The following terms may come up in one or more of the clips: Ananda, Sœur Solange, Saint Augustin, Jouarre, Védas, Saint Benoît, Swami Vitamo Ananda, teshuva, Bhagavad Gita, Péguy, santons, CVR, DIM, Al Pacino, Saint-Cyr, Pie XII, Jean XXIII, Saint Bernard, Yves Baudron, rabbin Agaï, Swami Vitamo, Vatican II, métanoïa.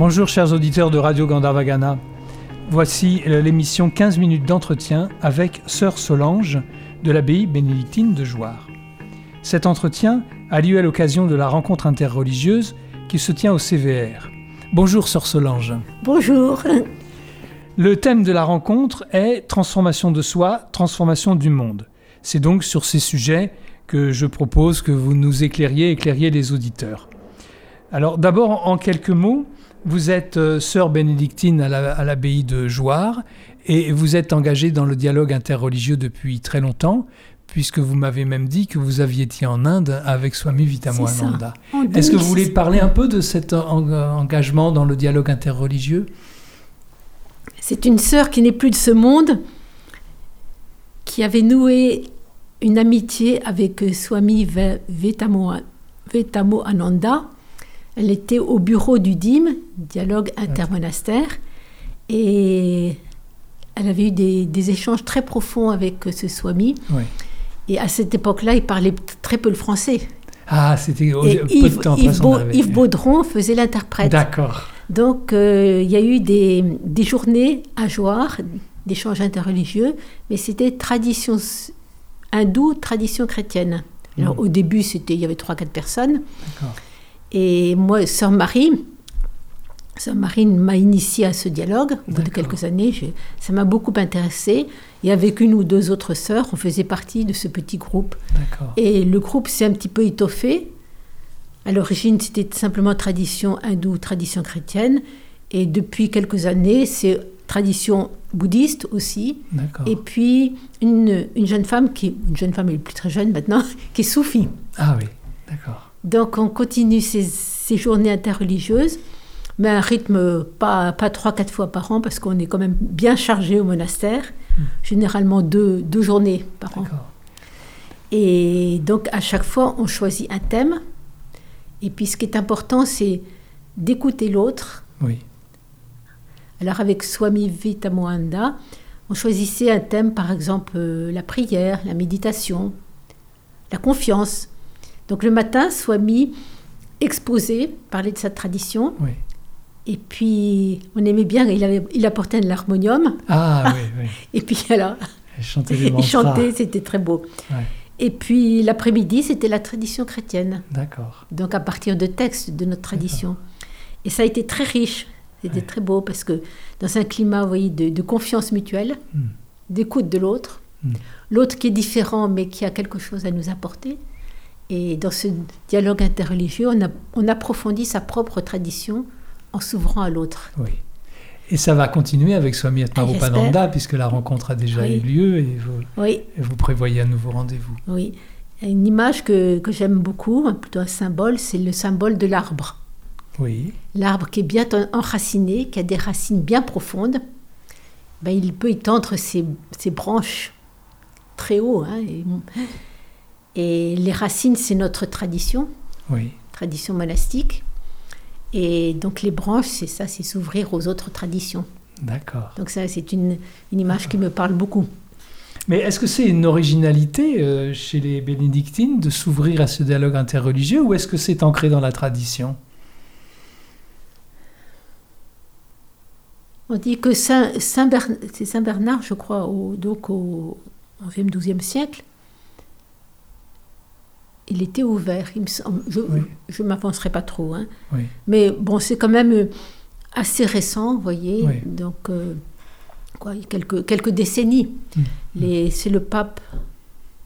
Bonjour chers auditeurs de Radio Gandharvagana. Voici l'émission 15 minutes d'entretien avec Sœur Solange de l'abbaye bénédictine de Jouarre. Cet entretien a lieu à l'occasion de la rencontre interreligieuse qui se tient au CVR. Bonjour Sœur Solange. Bonjour. Le thème de la rencontre est « Transformation de soi, transformation du monde ». C'est donc sur ces sujets que je propose que vous nous éclairiez les auditeurs. Alors d'abord, en quelques mots, vous êtes sœur bénédictine à l'abbaye de Jouarre et vous êtes engagée dans le dialogue interreligieux depuis très longtemps, puisque vous m'avez même dit que vous aviez été en Inde avec Swami Vitamo Ananda. Est-ce que vous voulez parler un peu de cet engagement dans le dialogue interreligieux ? C'est une sœur qui n'est plus de ce monde, qui avait noué une amitié avec Swami Vitamo Ananda. Elle était au bureau du DIM, dialogue intermonastère, et elle avait eu des échanges très profonds avec ce Swami. Oui. Et à cette époque-là, il parlait très peu le français. Ah, c'était peu de temps après son arrivée. Yves Baudron faisait l'interprète. D'accord. Donc, il y a eu des journées à Jouarre, d'échanges interreligieux, mais c'était tradition hindoue, tradition chrétienne. Alors, au début, il y avait 3-4 personnes. D'accord. Et moi, Sœur Marie m'a initiée à ce dialogue. Au bout de quelques années, ça m'a beaucoup intéressée. Et avec une ou deux autres sœurs, on faisait partie de ce petit groupe. D'accord. Et le groupe s'est un petit peu étoffé. À l'origine, c'était simplement tradition hindoue, tradition chrétienne. Et depuis quelques années, c'est tradition bouddhiste aussi. D'accord. Et puis, une jeune femme, elle est plus très jeune maintenant, qui est soufie. Ah oui, d'accord. Donc, on continue ces journées interreligieuses, mais à un rythme pas 3-4 fois par an, parce qu'on est quand même bien chargé au monastère, généralement deux journées par an. D'accord. Et donc, à chaque fois, on choisit un thème. Et puis, ce qui est important, c'est d'écouter l'autre. Oui. Alors, avec Swami Vitamoanda, on choisissait un thème, par exemple, la prière, la méditation, la confiance. Donc le matin, Swami exposait, parlait de sa tradition. Oui. Et puis on aimait bien, il apportait un harmonium. Ah oui, oui. Et puis alors, il chantait, c'était très beau. Ouais. Et puis l'après-midi, c'était la tradition chrétienne. D'accord. Donc à partir de textes de notre tradition. D'accord. Et ça a été très riche, c'était très beau, parce que dans un climat, vous voyez, de confiance mutuelle, d'écoute de l'autre, l'autre qui est différent mais qui a quelque chose à nous apporter. Et dans ce dialogue interreligieux, on approfondit sa propre tradition en s'ouvrant à l'autre. Oui. Et ça va continuer avec Swami Atmarupananda, puisque la rencontre a déjà eu lieu et vous prévoyez un nouveau rendez-vous. Oui. Une image que j'aime beaucoup, plutôt un symbole, c'est le symbole de l'arbre. Oui. L'arbre qui est bien enraciné, qui a des racines bien profondes, il peut étendre ses branches très haut. Et les racines, c'est notre tradition, tradition monastique. Et donc les branches, c'est ça, c'est s'ouvrir aux autres traditions. D'accord. Donc ça, c'est une image qui me parle beaucoup. Mais est-ce que c'est une originalité chez les bénédictines de s'ouvrir à ce dialogue interreligieux, ou est-ce que c'est ancré dans la tradition ? On dit que Saint Bernard, je crois, au XIIe siècle, il était ouvert, il me semble. Je ne m'avancerai pas trop. Hein. Oui. Mais bon, c'est quand même assez récent, vous voyez. Oui. Donc, quelques décennies. C'est le pape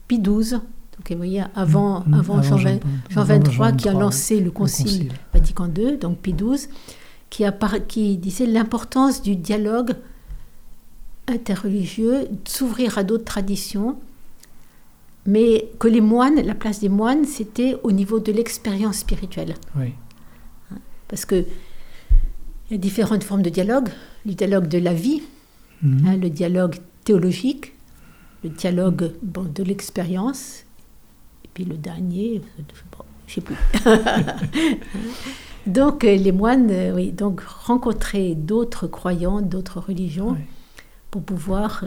Pie XII, donc, vous voyez, avant Jean XXIII, qui a lancé le concile Vatican II, donc Pie XII, qui disait l'importance du dialogue interreligieux, de s'ouvrir à d'autres traditions. Mais que les moines, la place des moines, c'était au niveau de l'expérience spirituelle. Oui. Parce qu'il y a différentes formes de dialogue. Le dialogue de la vie, le dialogue théologique, le dialogue de l'expérience, et puis le dernier, je ne sais plus. Donc les moines, donc rencontrer d'autres croyants, d'autres religions, pour pouvoir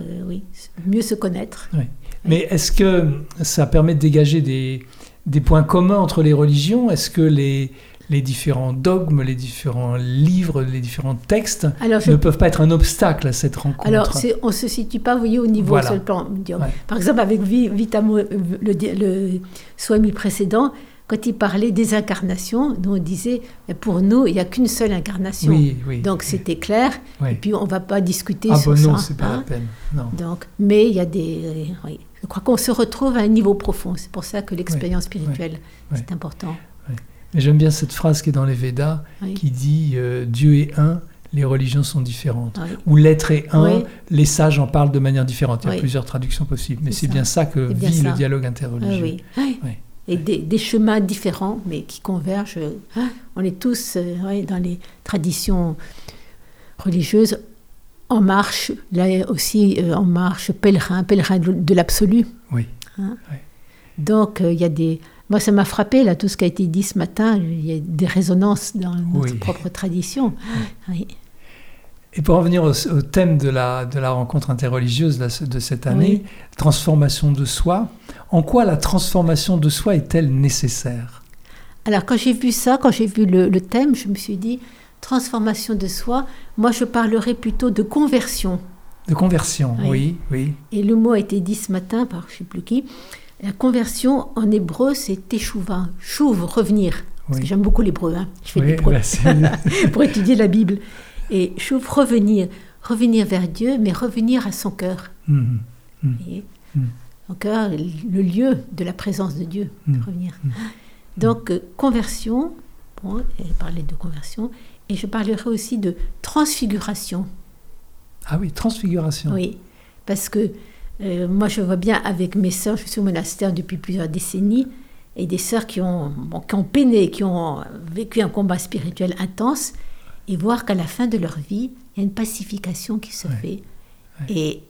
mieux se connaître. Oui. Mais est-ce que ça permet de dégager des points communs entre les religions ? Est-ce que les, les différents dogmes, les différents livres, les différents textes ne peuvent pas être un obstacle à cette rencontre. Alors, on ne se situe pas, vous voyez, au niveau sur le plan. Par exemple, avec Vitamo, le Swami précédent, quand il parlait des incarnations, nous on disait, pour nous, il n'y a qu'une seule incarnation. Donc c'était clair, et puis on ne va pas discuter sur ça. Ah bon, non, ce n'est pas la peine. Non. Donc, mais il y a des... Je crois qu'on se retrouve à un niveau profond. C'est pour ça que l'expérience spirituelle, c'est important. Oui. J'aime bien cette phrase qui est dans les Védas, qui dit « Dieu est un, les religions sont différentes ». Ou « l'être est un, les sages en parlent de manière différente ». Il y a plusieurs traductions possibles, mais c'est bien ça que vit le dialogue interreligieux. Et des chemins différents, mais qui convergent. On est tous dans les traditions religieuses en marche, là aussi en marche, pèlerin de l'absolu. Donc, il y a des... Moi, ça m'a frappé, là, tout ce qui a été dit ce matin. Il y a des résonances dans notre propre tradition. Et pour en venir au thème de la rencontre interreligieuse de cette année, transformation de soi, en quoi la transformation de soi est-elle nécessaire? Alors, quand j'ai vu ça, quand j'ai vu le thème, je me suis dit, transformation de soi, moi je parlerais plutôt de conversion. De conversion, Et le mot a été dit ce matin par je ne sais plus qui. La conversion, en hébreu, c'est teshuva. Chouv, revenir. Parce que j'aime beaucoup l'hébreu, je fais l'hébreu pour étudier la Bible. Et chouv, revenir. Revenir vers Dieu, mais revenir à son cœur. Son cœur, le lieu de la présence de Dieu. Revenir. Donc, conversion, bon, elle parlait de conversion, et je parlerai aussi de transfiguration. Ah oui, transfiguration. Oui, parce que moi je vois bien avec mes sœurs, je suis au monastère depuis plusieurs décennies, et des sœurs qui ont peiné, qui ont vécu un combat spirituel intense, et voir qu'à la fin de leur vie, il y a une pacification qui se fait, et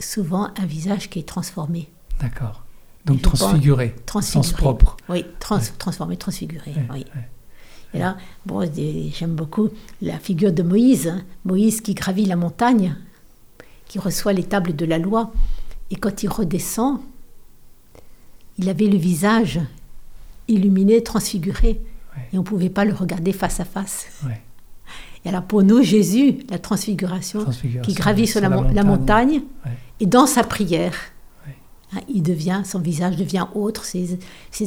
souvent un visage qui est transformé. D'accord. Donc transfiguré, sens propre. Oui, transformé, transfiguré, Et là, bon, j'aime beaucoup la figure de Moïse, Moïse qui gravit la montagne, qui reçoit les tables de la loi, et quand il redescend, il avait le visage illuminé, transfiguré, et on ne pouvait pas le regarder face à face. Et alors pour nous, Jésus, la transfiguration qui gravit sur la montagne, et dans sa prière, il devient, son visage devient autre, ses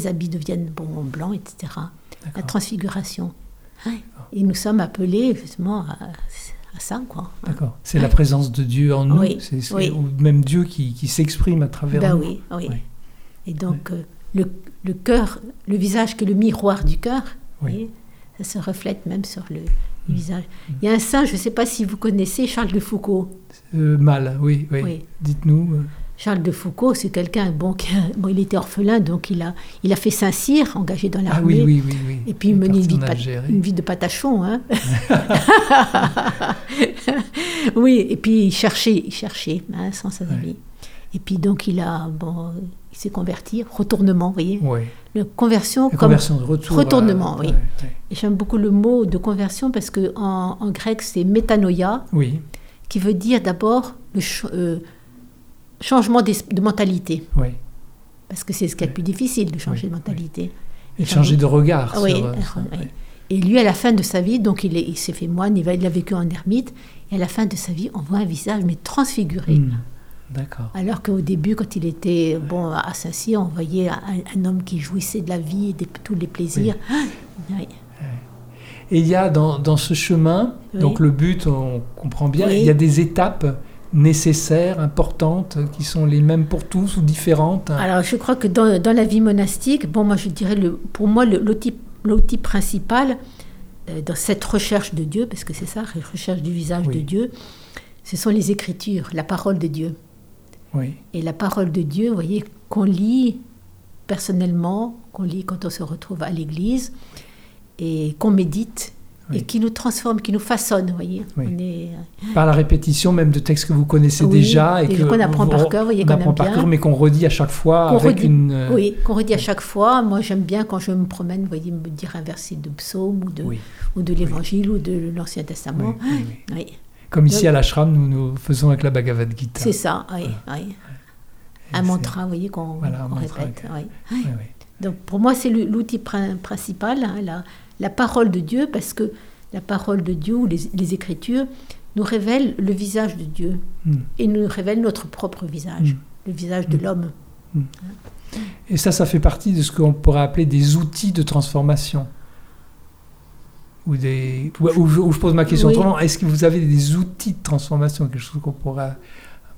habits deviennent blancs, etc. D'accord. La transfiguration. Et nous sommes appelés justement à ça. D'accord. C'est la présence de Dieu en nous, c'est ou même Dieu qui s'exprime à travers nous. Oui. Et donc le cœur, le visage qui est le miroir du cœur, ça se reflète même sur le visage. Il y a un saint, je ne sais pas si vous connaissez, Charles de Foucault. Mal, oui. Dites-nous... Charles de Foucault, c'est quelqu'un, il était orphelin, donc il a fait Saint-Cyr, engagé dans l'armée. Ah oui. Et puis il menait une vie de patachon. Et puis il cherchait, sans sa vie. Et puis donc il s'est converti, retournement, vous voyez. La conversion retournement, Et j'aime beaucoup le mot de conversion parce qu'en grec, c'est métanoïa, qui veut dire d'abord... changement de mentalité. Parce que c'est ce qui est le plus difficile, de changer de mentalité. Et changer de regard. Et lui, à la fin de sa vie, donc il s'est fait moine, il a vécu en ermite, et à la fin de sa vie, on voit un visage, mais transfiguré. D'accord. Alors qu'au début, quand il était à Saint-Cyr, on voyait un homme qui jouissait de la vie, de tous les plaisirs. Et il y a dans ce chemin, donc le but, on comprend bien, il y a des étapes nécessaires, importantes, qui sont les mêmes pour tous ou différentes? Alors, je crois que dans la vie monastique, moi je dirais, l'outil principal dans cette recherche de Dieu, parce que c'est ça, la recherche du visage de Dieu, ce sont les Écritures, la parole de Dieu. Et la parole de Dieu, vous voyez, qu'on lit personnellement, qu'on lit quand on se retrouve à l'église, et qu'on médite, et qui nous transforme, qui nous façonne, vous voyez. On est... Par la répétition même de textes que vous connaissez déjà. Et qu'on apprend par cœur, vous voyez, qu'on aime bien. Mais qu'on redit à chaque fois une... Oui, qu'on redit à chaque fois. Moi, j'aime bien quand je me promène, vous voyez, me dire un verset de psaume ou de l'Évangile ou de l'Ancien Testament. Comme ici à l'ashram, nous faisons avec la Bhagavad Gita. C'est ça, un mantra, vous voyez, qu'on répète. Donc, pour moi, c'est l'outil principal, la parole de Dieu, parce que la parole de Dieu, ou les Écritures, nous révèlent le visage de Dieu et nous révèlent notre propre visage, le visage de l'homme. Et ça fait partie de ce qu'on pourrait appeler des outils de transformation. Ou je pose ma question autrement, est-ce que vous avez des outils de transformation, quelque chose qu'on pourrait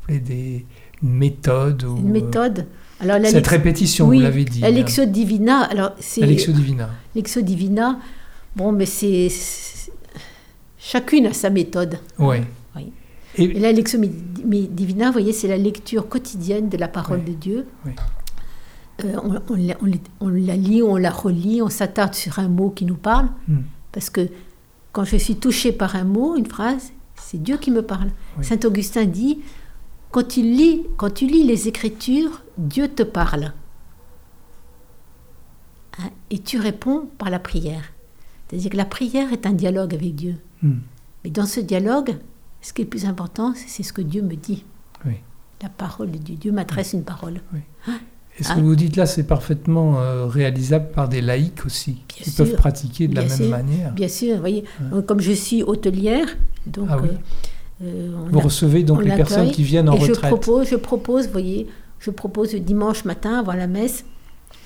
appeler une méthode ou... Une méthode. Alors, cette répétition, vous l'avez dit. La Lectio Divina. Alors, c'est... La Lectio Divina. Lectio Divina, bon, mais c'est... Chacune a sa méthode. Oui. Et la Lectio Divina, vous voyez, c'est la lecture quotidienne de la parole de Dieu. Oui. On la lit, on la relit, on s'attarde sur un mot qui nous parle. Parce que quand je suis touchée par un mot, une phrase, c'est Dieu qui me parle. Oui. Saint Augustin dit... quand tu lis les Écritures, Dieu te parle. Et tu réponds par la prière. C'est-à-dire que la prière est un dialogue avec Dieu. Mais dans ce dialogue, ce qui est le plus important, c'est ce que Dieu me dit. Oui. La parole de Dieu. Dieu m'adresse une parole. Oui. Et ce que vous dites là, c'est parfaitement réalisable par des laïcs aussi, qui peuvent pratiquer de la même manière. Bien sûr, vous voyez. Donc, comme je suis hôtelière, donc... vous recevez donc les personnes qui viennent en retraite. Je propose le dimanche matin avant la messe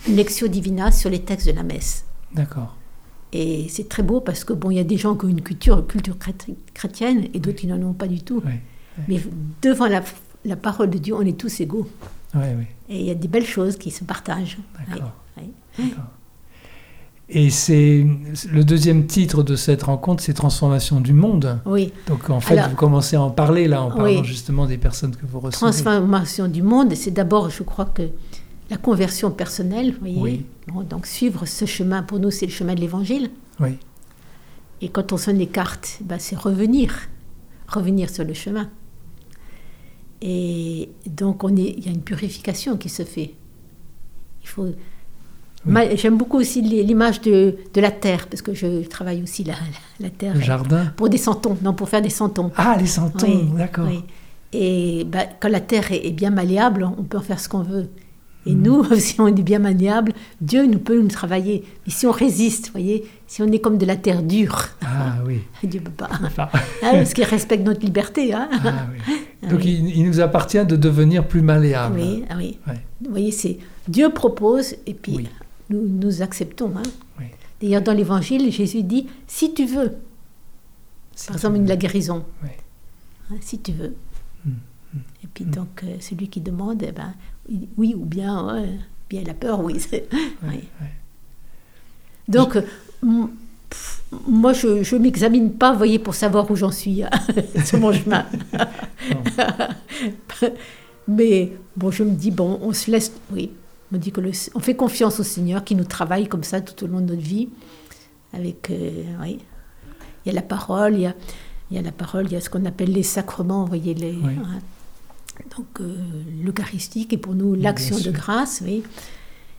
une Lectio Divina sur les textes de la messe. D'accord. Et c'est très beau parce que bon, il y a des gens qui ont une culture chrétienne et d'autres qui n'en ont pas du tout. Mais devant la parole de Dieu, on est tous égaux. Et il y a des belles choses qui se partagent. D'accord. Et c'est le deuxième titre de cette rencontre, c'est Transformation du monde. Oui. Donc en fait, vous commencez à en parler là, en parlant justement des personnes que vous recevez. Transformation du monde, c'est d'abord, je crois que la conversion personnelle, vous voyez. Donc suivre ce chemin, pour nous, c'est le chemin de l'Évangile. Oui. Et quand on sonne les cartes, c'est revenir sur le chemin. Et donc il y a une purification qui se fait. Il faut... Oui. J'aime beaucoup aussi l'image de la terre, parce que je travaille aussi la terre. Le jardin. Pour faire des santons. Ah, les santons, d'accord. Oui. Et quand la terre est bien malléable, on peut en faire ce qu'on veut. Et nous, si on est bien malléable, Dieu peut nous travailler. Mais si on résiste, vous voyez, si on est comme de la terre dure, Dieu ne peut pas. Parce qu'il respecte notre liberté. Donc il nous appartient de devenir plus malléable. Vous voyez, c'est Dieu propose et puis... Nous acceptons. D'ailleurs, dans l'Évangile, Jésus dit, si tu veux, par exemple, la guérison, si tu veux. Et puis donc, celui qui demande, oui, ou bien, bien la peur, oui. Donc, moi, je ne m'examine pas, vous voyez, pour savoir où j'en suis sur mon chemin. Mais bon, je me dis, on se laisse, On dit qu'on fait confiance au Seigneur qui nous travaille comme ça tout au long de notre vie. Avec, il y a la parole, il y a ce qu'on appelle les sacrements, vous voyez, donc l'Eucharistie qui est pour nous l'action de grâce.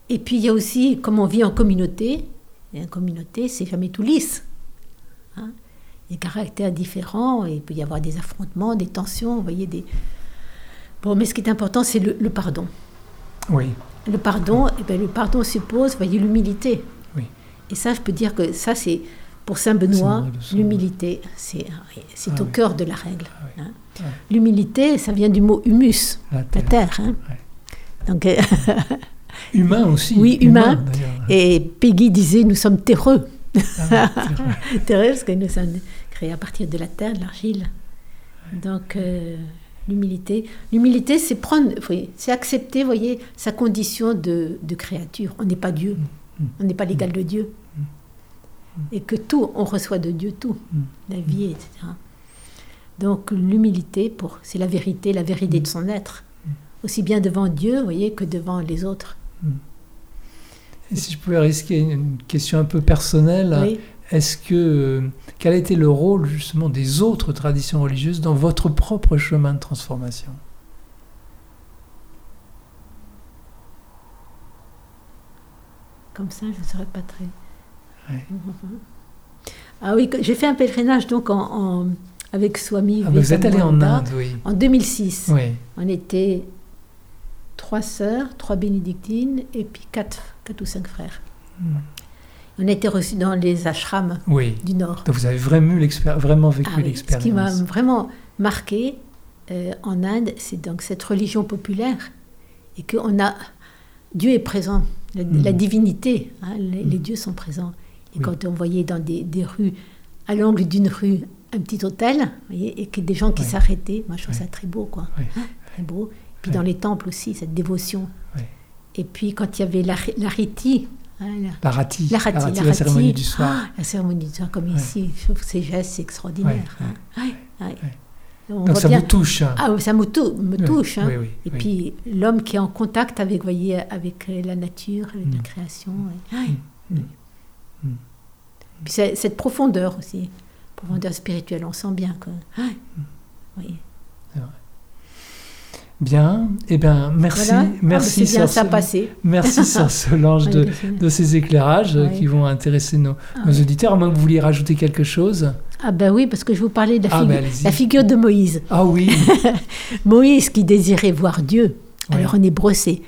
Et puis il y a aussi, comme on vit en communauté, et en communauté, c'est jamais tout lisse. Il y a des caractères différents, et il peut y avoir des affrontements, des tensions, vous voyez, Bon, mais ce qui est important, c'est le pardon. Oui. Le pardon, le pardon suppose, l'humilité. Oui. Et ça, je peux dire que ça, c'est pour Saint Benoît, l'humilité, c'est au cœur de la règle. L'humilité, ça vient du mot humus, la terre. Donc, humain aussi. Oui, humain. Et Péguy disait, nous sommes terreux. Terreux, parce que nous sommes créés à partir de la terre, de l'argile. Donc... L'humilité, c'est c'est accepter, vous voyez, sa condition de créature. On n'est pas Dieu, on n'est pas l'égal de Dieu, et que tout, on reçoit de Dieu tout, la vie, etc. Donc l'humilité, c'est la vérité de son être, aussi bien devant Dieu, vous voyez, que devant les autres. Et si je pouvais risquer une question un peu personnelle. Oui. Quel a été le rôle justement des autres traditions religieuses dans votre propre chemin de transformation ? Comme ça, je ne serais pas très... Ah oui, j'ai fait un pèlerinage donc avec Swami Vitamo. Vous êtes allé en Inde, en 2006. Oui. On était 3 sœurs, 3 bénédictines et puis 4 ou 5 frères. On a été reçus dans les ashrams du Nord. Donc vous avez vraiment vécu l'expérience. Ce qui m'a vraiment marqué en Inde, c'est donc cette religion populaire et que Dieu est présent, la divinité, les dieux sont présents. Et quand on voyait dans des rues, à l'angle d'une rue, un petit hôtel, voyez, et que des gens qui s'arrêtaient, moi je trouve ça très beau, quoi. Très beau. Puis dans les temples aussi, cette dévotion. Et puis quand il y avait l'ariti, la cérémonie du soir. La cérémonie du soir, comme ici. Je trouve que ces gestes, c'est extraordinaire. Donc ça vous touche. Ça me touche. Et puis l'homme qui est en contact avec la nature, avec la création. Puis cette profondeur aussi, profondeur spirituelle, on sent bien. Quoi. C'est vrai. Bien, eh bien, merci Sœur Solange de ces éclairages qui vont intéresser nos auditeurs, à moins que vous vouliez rajouter quelque chose. Ah ben oui, parce que je vous parlais de la figure de Moïse. Ah oui. Moïse qui désirait voir Dieu. Oui. Alors en hébreu, c'est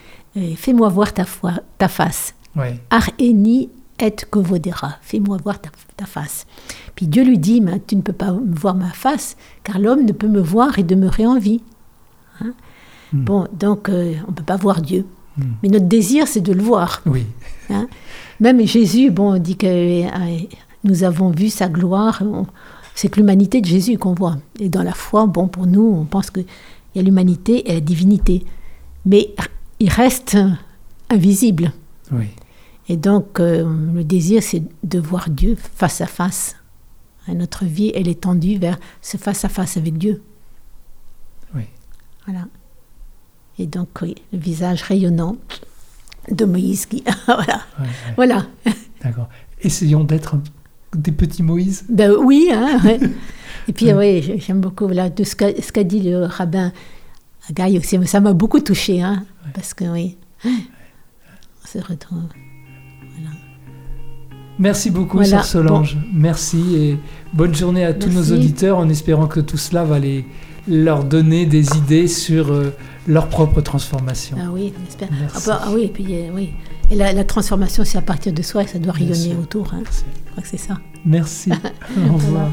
fais-moi voir ta face. Oui. Aréni et kovodera. Fais-moi voir ta face. Puis Dieu lui dit, mais tu ne peux pas me voir ma face, car l'homme ne peut me voir et demeurer en vie. Bon, donc on ne peut pas voir Dieu. Mais notre désir, c'est de le voir. Oui. Même Jésus, on dit que nous avons vu sa gloire. C'est que l'humanité de Jésus qu'on voit. Et dans la foi, pour nous, on pense qu'il y a l'humanité et la divinité. Mais il reste invisible. Oui. Et donc, le désir, c'est de voir Dieu face à face. Notre vie, elle est tendue vers ce face à face avec Dieu. Oui. Voilà. Et donc, oui, le visage rayonnant de Moïse qui... Voilà. D'accord. Essayons d'être des petits Moïse. Ben oui, Et puis, j'aime beaucoup de ce qu'a dit le rabbin Agaï aussi. Ça m'a beaucoup touchée, parce que, on se retrouve. Voilà. Merci beaucoup, Sœur Solange. Bon. Merci et bonne journée à tous nos auditeurs, en espérant que tout cela va leur donner des idées sur leur propre transformation. Ah oui, on espère. Et la transformation, c'est à partir de soi et ça doit rayonner autour. Je crois que c'est ça. Merci. Au revoir.